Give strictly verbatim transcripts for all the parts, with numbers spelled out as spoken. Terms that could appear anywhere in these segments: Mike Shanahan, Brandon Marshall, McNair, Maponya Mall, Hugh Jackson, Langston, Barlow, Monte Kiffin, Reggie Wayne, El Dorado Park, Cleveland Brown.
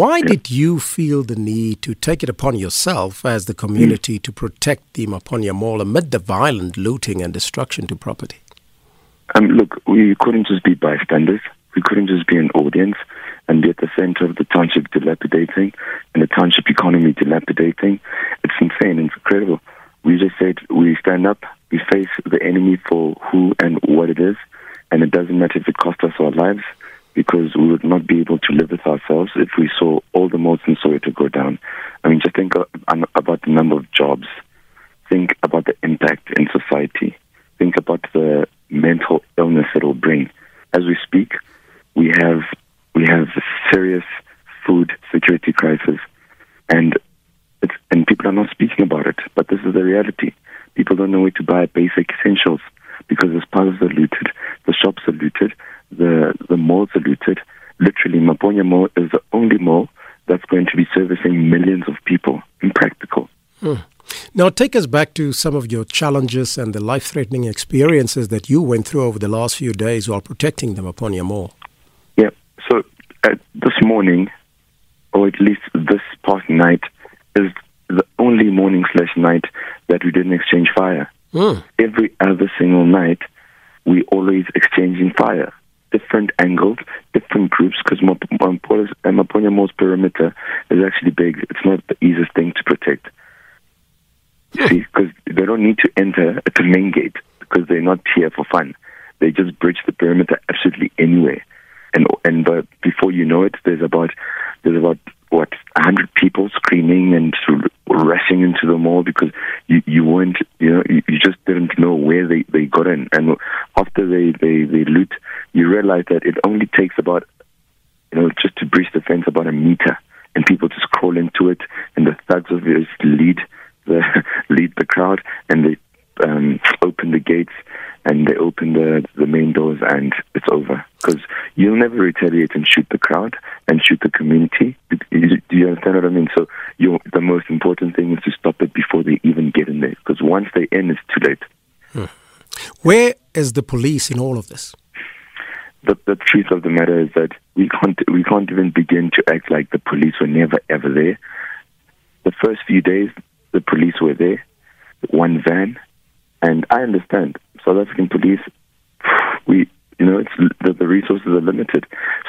Why did you feel the need to take it upon yourself as the community to protect the Maponya Mall amid the violent looting and destruction to property? Um, look, we couldn't just be bystanders. We couldn't just be an audience and be at the center of the township dilapidating and the township economy dilapidating. It's insane. It's incredible. We just said we stand up, we face the enemy for who and what it is, and it doesn't matter if it costs us our lives, because we would not be able to live with ourselves if we saw all the malls in Soweto go down. I mean, just think about the number of jobs. Think about the impact in society. Think about the mental illness it will bring. As we speak, we have we have a serious food security crisis, and it's, and people are not speaking about it. But this is the reality. People don't know where to buy basic essentials because the spas are looted, the shops are looted, the the malls are looted. Literally, Maponya Mall is the only mall that's going to be servicing millions of people. Impractical. Hmm. Now, take us back to some of your challenges and the life-threatening experiences that you went through over the last few days while protecting the Maponya Mall. Yeah, so uh, this morning, or at least this past night, is the only morning slash night that we didn't exchange fire. Mm. Every other single night, we always exchanging fire. Different angles, different groups, because Maponya Mall's perimeter is actually big. It's not the easiest thing to protect. See, because they don't need to enter at the main gate because they're not here for fun. They just bridge the perimeter absolutely anywhere, and and but before you know it, there's about there's about what a hundred people screaming and rushing into the mall because you you weren't you know you, you just didn't know where they they got in. And after they they they loot, you realize that it only takes about you know just to breach the fence about a meter, and people just crawl into it, and the thugs of it lead. The, lead the crowd, and they um, open the gates, and they open the, the main doors, and it's over. Because you'll never retaliate and shoot the crowd and shoot the community. Do you understand what I mean? So you're, the most important thing is to stop it before they even get in there. Because once they in, it's too late. Hmm. Where is the police in all of this? The, the truth of the matter is that we can't we can't even begin to act like the police were never ever there. The first few days, the police were there, one van, and I understand South African police. We, you know, it's the, the resources are limited.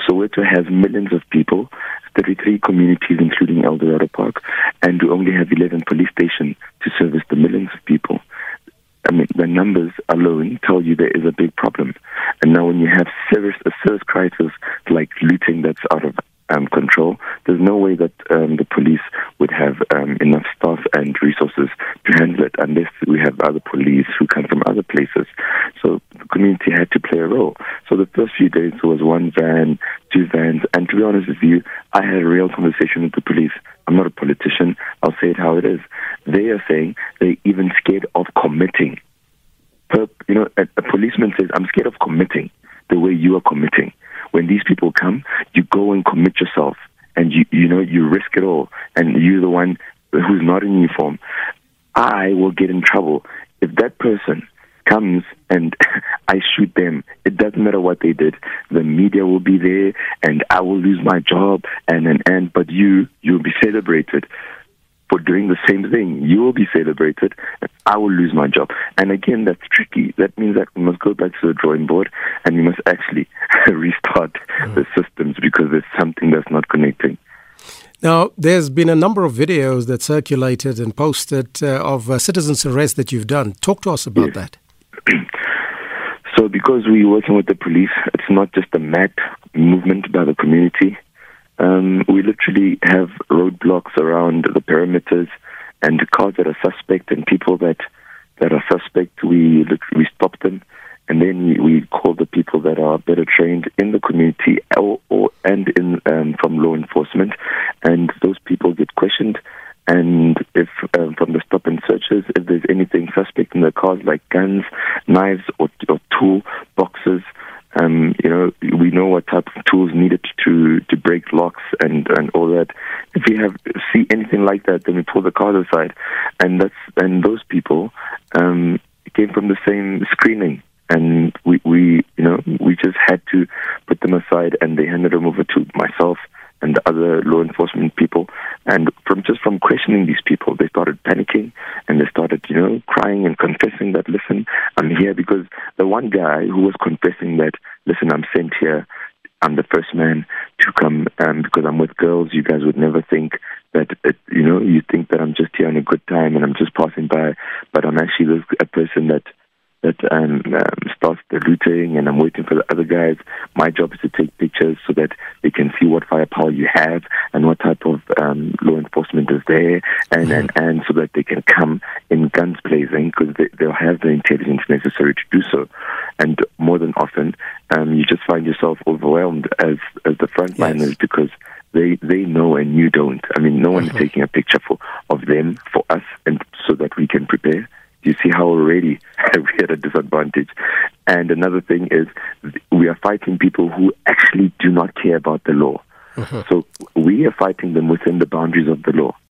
Soweto has millions of people, thirty-three communities, including El Dorado Park, and we only have eleven police stations to service the millions of people. I mean, the numbers alone tell you there is a big problem. And now, when you have serious, a serious crisis like looting that's out of um, control, there's no way that um, the police would have um, enough staff and resources to handle it unless we have other police who come from other places. So the community had to play a role. So the first few days was one van, two vans, and to be honest with you, I had a real conversation with the police. I'm not a politician. I'll say it how it is. They are saying they're even scared of committing. So, you know, a, a policeman says, I'm scared of committing the way you are committing. When these people come, you go and commit yourself. And, you you know, you risk it all. And you're the one who's not in uniform. I will get in trouble. If that person comes and I shoot them, it doesn't matter what they did. The media will be there, and I will lose my job, and and, and. But you, you'll be celebrated for doing the same thing. You will be celebrated, and I will lose my job. And again, that's tricky. That means that we must go back to the drawing board, and we must actually restart mm. the systems, because there's something that's not connecting. Now, there's been a number of videos that circulated and posted uh, of uh, citizens' arrest that you've done. Talk to us about yes. that. So because we're working with the police, it's not just a mad movement by the community. Um, we literally have roadblocks around the perimeters, and cars that are suspect and people that, that are suspect, we we stop them. And then we, we call the people that are better trained in the community or, or and in um, from law enforcement. And those people get questioned. And if um, from the stop and searches, if there's anything suspect in the cars, like guns, knives, or, or tool boxes, um, you know, we know what type of tools needed to to break locks and, and all that. If we have see anything like that, then we pull the cars aside. And that's and those people um, came from the same screening. And we, we, you know, we just had to put them aside, and they handed them over to myself and other law enforcement people. And from just from questioning these people, they started panicking and they started, you know, crying and confessing that, listen, I'm here because the one guy who was confessing that, listen, I'm sent here, I'm the first man to come um, because I'm with girls. You guys would never think that, it, you know, you think that I'm just here on a good time and I'm just passing by, but I'm actually this, a person that that um, um, starts the looting, and I'm waiting for the other guys. My job is to take pictures so that they can see what firepower you have and what type of um, law enforcement is there, and, mm-hmm. and, and so that they can come in guns blazing because they, they'll have the intelligence necessary to do so. And more than often, um, you just find yourself overwhelmed as as the frontliners yes. because they they know and you don't. I mean, no one's mm-hmm. taking a picture for of them, for us, and so that we can prepare. You see how already we're at a disadvantage. And another thing is we are fighting people who actually do not care about the law. Mm-hmm. So we are fighting them within the boundaries of the law.